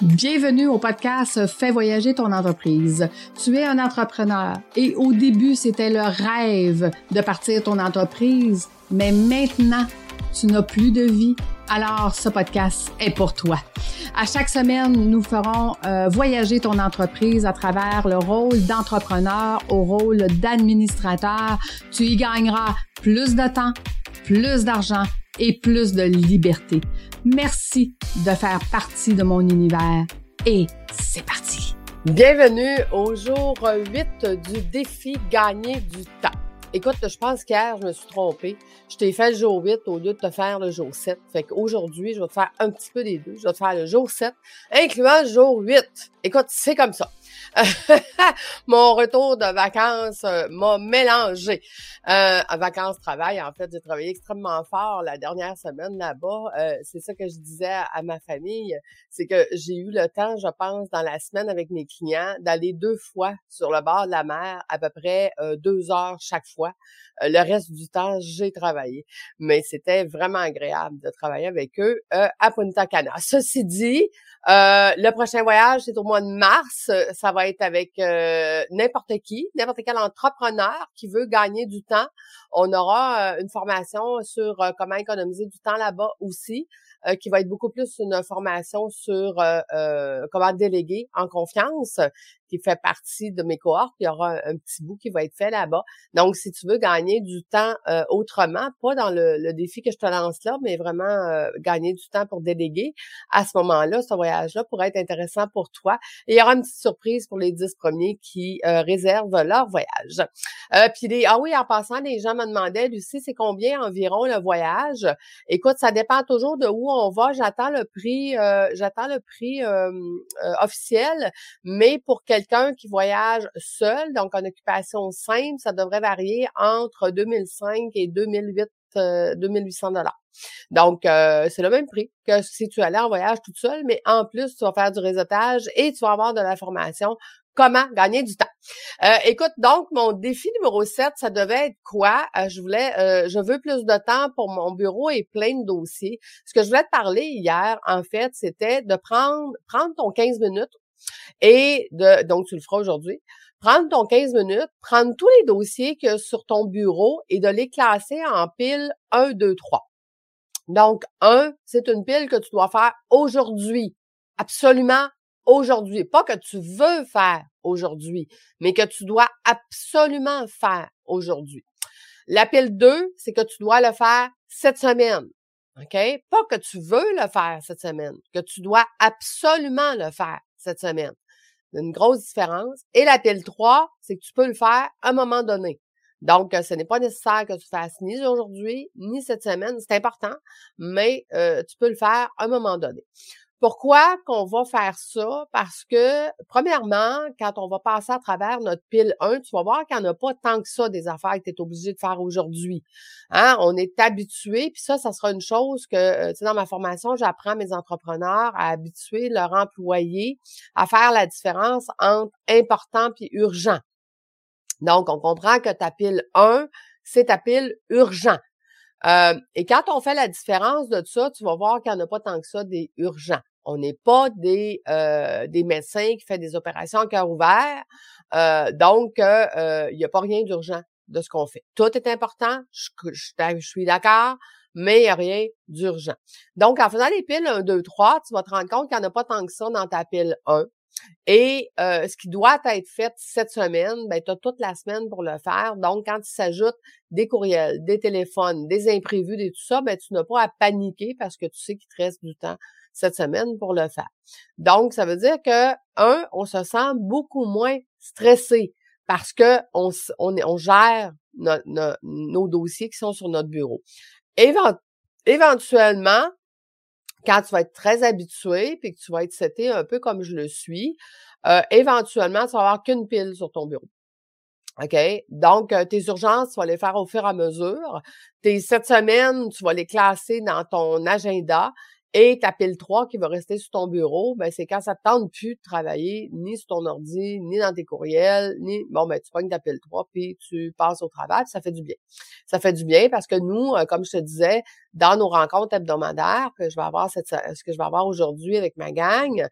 Bienvenue au podcast Fais voyager ton entreprise. Tu es un entrepreneur et au début, c'était le rêve de partir ton entreprise, mais maintenant, tu n'as plus de vie. Alors, ce podcast est pour toi. À chaque semaine, nous ferons voyager ton entreprise à travers le rôle d'entrepreneur au rôle d'administrateur. Tu y gagneras plus de temps, plus d'argent et plus de liberté. Merci de faire partie de mon univers et c'est parti! Bienvenue au jour 8 du défi gagner du temps. Écoute, je pense qu'hier, je me suis trompée. Je t'ai fait le jour 8 au lieu de te faire le jour 7. Fait qu'aujourd'hui, je vais te faire un petit peu des deux. Je vais te faire le jour 7, incluant le jour 8. Écoute, c'est comme ça. Mon retour de vacances m'a mélangé. Vacances-travail, en fait, j'ai travaillé extrêmement fort la dernière semaine là-bas. C'est ça que je disais à ma famille, c'est que j'ai eu le temps, je pense, dans la semaine avec mes clients, d'aller 2 fois sur le bord de la mer, à peu près 2 heures chaque fois. Le reste du temps, j'ai travaillé. Mais c'était vraiment agréable de travailler avec eux à Punta Cana. Ceci dit, le prochain voyage, c'est au mois de mars. Ça va être avec n'importe quel entrepreneur qui veut gagner du temps. On aura une formation sur comment économiser du temps là-bas aussi, qui va être beaucoup plus une formation sur comment déléguer en confiance, qui fait partie de mes cohortes. Il y aura un petit bout qui va être fait là-bas. Donc, si tu veux gagner du temps autrement, pas dans le défi que je te lance là, mais vraiment gagner du temps pour déléguer, à ce moment-là, ce voyage-là pourrait être intéressant pour toi. Et il y aura une petite surprise pour les 10 premiers qui réservent leur voyage. En passant, les gens me demandaient, Lucie, c'est combien environ le voyage? Écoute, ça dépend toujours de où on va. J'attends le prix officiel, mais pour quelqu'un qui voyage seul, donc en occupation simple, ça devrait varier entre 2005 et 2800 $. Donc, c'est le même prix que si tu allais en voyage toute seule, mais en plus, tu vas faire du réseautage et tu vas avoir de la formation comment gagner du temps. Écoute, donc, mon défi numéro 7, ça devait être quoi? Je veux plus de temps pour mon bureau et plein de dossiers. Ce que je voulais te parler hier, en fait, c'était de prendre ton 15 minutes et donc tu le feras aujourd'hui, prendre ton 15 minutes, prendre tous les dossiers qu'il y a sur ton bureau et de les classer en piles 1, 2, 3. Donc, 1, c'est une pile que tu dois faire aujourd'hui, absolument aujourd'hui. Pas que tu veux faire aujourd'hui, mais que tu dois absolument faire aujourd'hui. La pile 2, c'est que tu dois le faire cette semaine. OK? Pas que tu veux le faire cette semaine, que tu dois absolument le faire cette semaine. C'est une grosse différence. Et la pile 3, c'est que tu peux le faire à un moment donné. Donc, ce n'est pas nécessaire que tu fasses ni aujourd'hui, ni cette semaine. C'est important, mais tu peux le faire à un moment donné. Pourquoi qu'on va faire ça? Parce que, premièrement, quand on va passer à travers notre pile 1, tu vas voir qu'il n'y en a pas tant que ça des affaires que tu es obligé de faire aujourd'hui. Hein? On est habitué, puis ça sera une chose que, tu sais, dans ma formation, j'apprends mes entrepreneurs à habituer leurs employés à faire la différence entre important puis urgent. Donc, on comprend que ta pile 1, c'est ta pile urgent. Et quand on fait la différence de ça, tu vas voir qu'il n'y en a pas tant que ça des urgents. On n'est pas des médecins qui font des opérations à cœur ouvert. Donc, il n'y a pas rien d'urgent de ce qu'on fait. Tout est important, je suis d'accord, mais il n'y a rien d'urgent. Donc, en faisant les piles 1, 2, 3, tu vas te rendre compte qu'il n'y en a pas tant que ça dans ta pile 1. Et ce qui doit être fait cette semaine, ben tu as toute la semaine pour le faire. Donc, quand il s'ajoute des courriels, des téléphones, des imprévus et tout ça, ben tu n'as pas à paniquer parce que tu sais qu'il te reste du temps cette semaine pour le faire. Donc, ça veut dire que, on se sent beaucoup moins stressé parce que on gère nos dossiers qui sont sur notre bureau. Éventuellement, quand tu vas être très habitué puis que tu vas être seté un peu comme je le suis, éventuellement, tu vas avoir qu'une pile sur ton bureau. OK? Donc, tes urgences, tu vas les faire au fur et à mesure. Cette semaine, tu vas les classer dans ton agenda Et ta pile 3 qui va rester sur ton bureau, ben c'est quand ça te tente plus de travailler, ni sur ton ordi, ni dans tes courriels, ni... Bon, ben tu pognes ta pile 3, puis tu passes au travail, puis ça fait du bien. Ça fait du bien parce que nous, comme je te disais, dans nos rencontres hebdomadaires que je vais avoir aujourd'hui avec ma gang,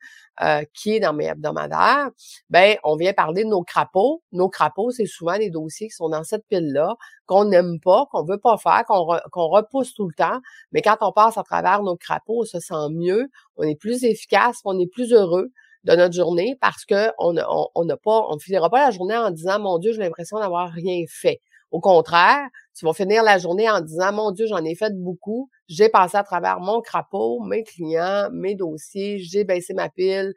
qui est dans mes hebdomadaires, ben on vient parler de nos crapauds. Nos crapauds, c'est souvent des dossiers qui sont dans cette pile-là, qu'on n'aime pas, qu'on veut pas faire, qu'on repousse tout le temps. Mais quand on passe à travers nos crapauds, on se sent mieux, on est plus efficace, on est plus heureux de notre journée parce que on finira pas la journée en disant « Mon Dieu, j'ai l'impression d'avoir rien fait ». Au contraire, tu vas finir la journée en disant « Mon Dieu, j'en ai fait beaucoup, j'ai passé à travers mon crapaud, mes clients, mes dossiers, j'ai baissé ma pile,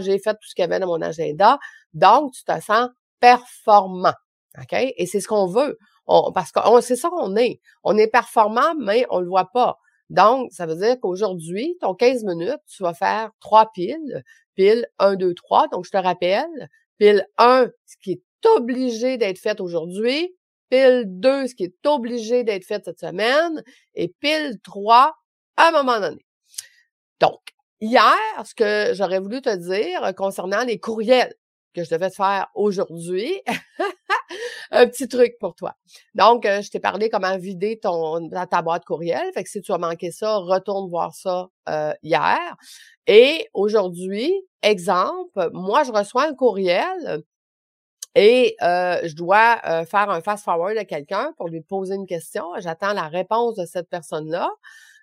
j'ai fait tout ce qu'il y avait dans mon agenda. » Donc, tu te sens performant, OK? Et c'est ce qu'on veut, parce que c'est ça qu'on est. On est performant, mais on le voit pas. Donc, ça veut dire qu'aujourd'hui, ton 15 minutes, tu vas faire 3 piles, pile 1, 2, 3. Donc, je te rappelle, pile 1, ce qui est obligé d'être fait aujourd'hui, pile 2, ce qui est obligé d'être fait cette semaine, et pile 3, à un moment donné. Donc, hier, ce que j'aurais voulu te dire concernant les courriels que je devais te faire aujourd'hui, un petit truc pour toi. Donc, je t'ai parlé comment vider ta boîte courriel. Fait que si tu as manqué ça, retourne voir ça hier. Et aujourd'hui, exemple, moi, je reçois un courriel et je dois faire un fast-forward à quelqu'un pour lui poser une question. J'attends la réponse de cette personne-là.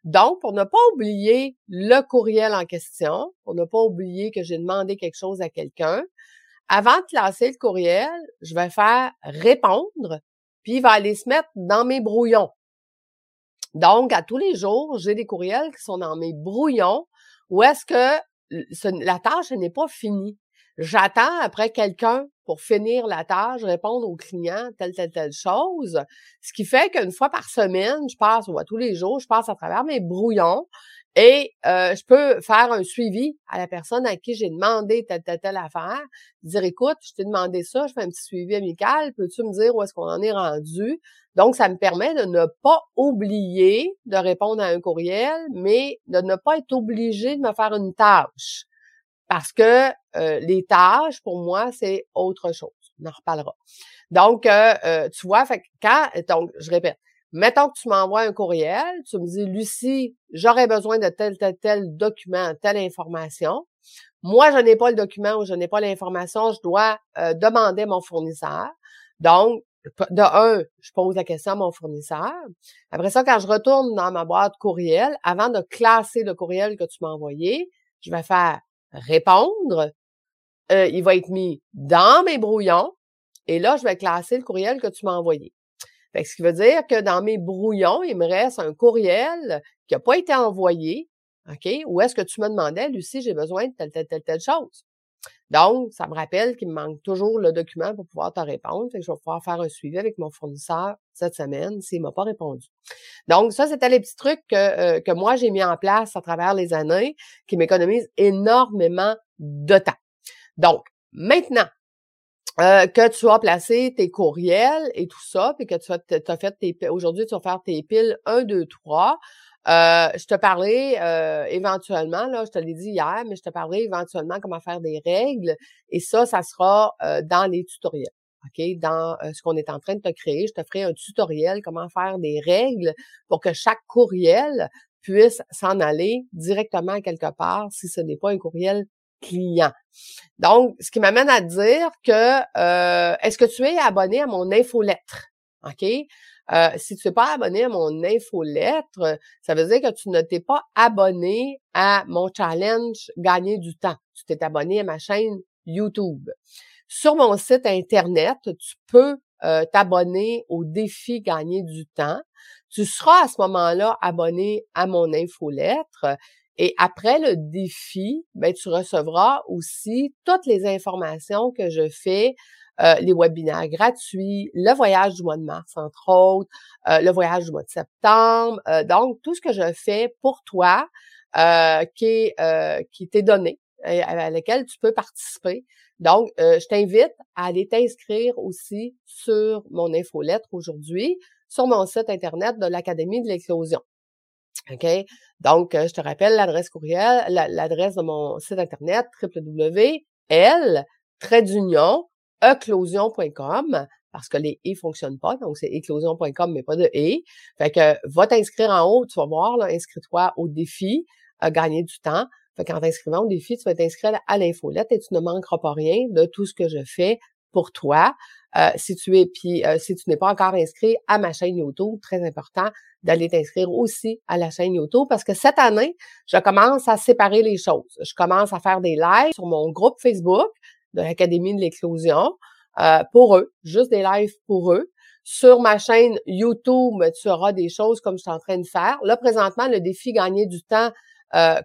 Donc, pour ne pas oublier le courriel en question, pour ne pas oublier que j'ai demandé quelque chose à quelqu'un, avant de classer le courriel, je vais faire « répondre », puis il va aller se mettre dans mes brouillons. Donc, à tous les jours, j'ai des courriels qui sont dans mes brouillons où est-ce que la tâche n'est pas finie. J'attends après quelqu'un pour finir la tâche, répondre aux clients, telle chose. Ce qui fait qu'une fois par semaine, à tous les jours, je passe à travers mes brouillons et je peux faire un suivi à la personne à qui j'ai demandé telle affaire, dire « Écoute, je t'ai demandé ça, je fais un petit suivi amical, peux-tu me dire où est-ce qu'on en est rendu? » Donc, ça me permet de ne pas oublier de répondre à un courriel, mais de ne pas être obligé de me faire une tâche. Parce que les tâches, pour moi, c'est autre chose. On en reparlera. Donc, tu vois, je répète, mettons que tu m'envoies un courriel, tu me dis, Lucie, j'aurais besoin de tel document, telle information. Moi, je n'ai pas le document ou je n'ai pas l'information, je dois demander à mon fournisseur. Donc, de un, je pose la question à mon fournisseur. Après ça, quand je retourne dans ma boîte courriel, avant de classer le courriel que tu m'as envoyé, je vais faire répondre, il va être mis dans mes brouillons, et là, je vais classer le courriel que tu m'as envoyé. Fait que ce qui veut dire que dans mes brouillons, il me reste un courriel qui n'a pas été envoyé, OK, où est-ce que tu me demandais, Lucie, j'ai besoin de telle chose. Donc, ça me rappelle qu'il me manque toujours le document pour pouvoir te répondre, fait que je vais pouvoir faire un suivi avec mon fournisseur cette semaine s'il ne m'a pas répondu. Donc, ça, c'était les petits trucs que moi, j'ai mis en place à travers les années qui m'économisent énormément de temps. Donc, maintenant que tu as placé tes courriels et tout ça, puis que aujourd'hui, tu vas faire tes piles 1, 2, 3, je te parlais éventuellement, là, je te l'ai dit hier, mais je te parlais éventuellement comment faire des règles et ça sera dans les tutoriels, OK? Dans ce qu'on est en train de te créer, je te ferai un tutoriel comment faire des règles pour que chaque courriel puisse s'en aller directement à quelque part si ce n'est pas un courriel client. Donc, ce qui m'amène à dire que est-ce que tu es abonné à mon infolettre? OK? Si tu n'es pas abonné à mon infolettre, ça veut dire que tu ne t'es pas abonné à mon challenge Gagner du temps. Tu t'es abonné à ma chaîne YouTube. Sur mon site Internet, tu peux t'abonner au défi Gagner du temps. Tu seras à ce moment-là abonné à mon infolettre. Et après le défi, ben, tu recevras aussi toutes les informations que je fais, les webinaires gratuits, le voyage du mois de mars, entre autres, le voyage du mois de septembre. Donc, tout ce que je fais pour toi qui t'est donné, à laquelle tu peux participer. Donc, je t'invite à aller t'inscrire aussi sur mon infolettre aujourd'hui, sur mon site Internet de l'Académie de l'Éclosion. OK? Donc, je te rappelle l'adresse courriel, l'adresse de mon site Internet, www.l-eclosion.com, parce que les « et » fonctionnent pas, donc c'est eclosion.com, mais pas de « et ». Fait que, va t'inscrire en haut, tu vas voir, là, inscris-toi au défi, gagner du temps. Fait qu'en t'inscrivant au défi, tu vas t'inscrire à l'infolette et tu ne manqueras pas rien de tout ce que je fais pour toi. Si tu n'es pas encore inscrit à ma chaîne YouTube, très important d'aller t'inscrire aussi à la chaîne YouTube parce que cette année, je commence à séparer les choses. Je commence à faire des lives sur mon groupe Facebook de l'Académie de l'Éclosion pour eux, juste des lives pour eux. Sur ma chaîne YouTube, tu auras des choses comme je suis en train de faire. Là, présentement, le défi gagner du temps,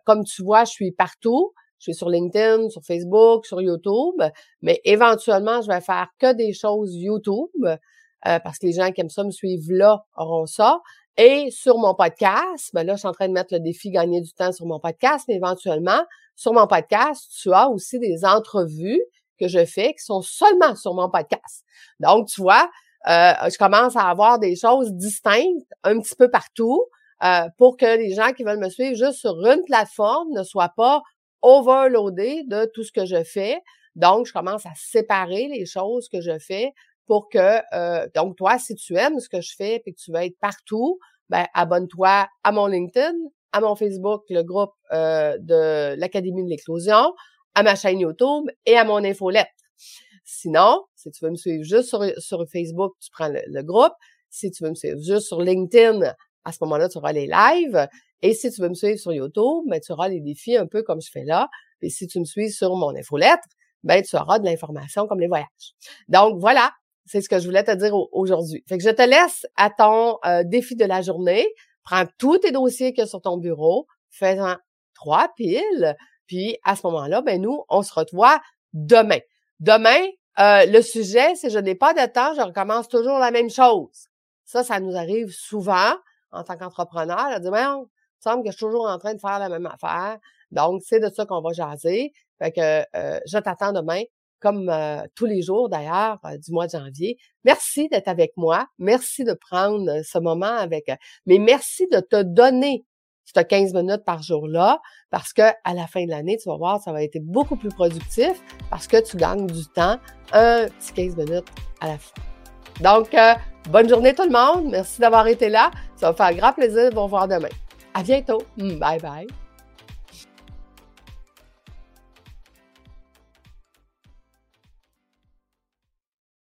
comme tu vois, je suis partout. Je suis sur LinkedIn, sur Facebook, sur YouTube, mais éventuellement, je vais faire que des choses YouTube parce que les gens qui aiment ça me suivent là auront ça. Et sur mon podcast, ben là, je suis en train de mettre le défi gagner du temps sur mon podcast, mais éventuellement, sur mon podcast, tu as aussi des entrevues que je fais qui sont seulement sur mon podcast. Donc, tu vois, je commence à avoir des choses distinctes un petit peu partout pour que les gens qui veulent me suivre juste sur une plateforme ne soient pas overloadé de tout ce que je fais. Donc, je commence à séparer les choses que je fais pour que, donc toi, si tu aimes ce que je fais et que tu veux être partout, ben abonne-toi à mon LinkedIn, à mon Facebook, le groupe de l'Académie de l'Éclosion, à ma chaîne YouTube et à mon infolette. Sinon, si tu veux me suivre juste sur Facebook, tu prends le groupe. Si tu veux me suivre juste sur LinkedIn, à ce moment-là, tu auras les lives. Et si tu veux me suivre sur YouTube, ben, tu auras les défis un peu comme je fais là. Et si tu me suis sur mon infolettre, ben, tu auras de l'information comme les voyages. Donc, voilà, c'est ce que je voulais te dire aujourd'hui. Fait que je te laisse à ton défi de la journée. Prends tous tes dossiers qu'il y a sur ton bureau, fais-en 3 piles. Puis, à ce moment-là, ben, nous, on se revoit demain. Demain, le sujet, c'est « Je n'ai pas de temps, je recommence toujours la même chose ». Ça nous arrive souvent en tant qu'entrepreneur. On dit « Ben, il me semble que je suis toujours en train de faire la même affaire. » Donc, c'est de ça qu'on va jaser. Fait que je t'attends demain, comme tous les jours d'ailleurs du mois de janvier. Merci d'être avec moi. Merci de prendre ce moment avec... mais merci de te donner ces 15 minutes par jour-là parce que à la fin de l'année, tu vas voir, ça va être beaucoup plus productif parce que tu gagnes du temps, un petit 15 minutes à la fin. Donc, bonne journée tout le monde. Merci d'avoir été là. Ça va me faire grand plaisir de vous revoir demain. À bientôt. Bye bye.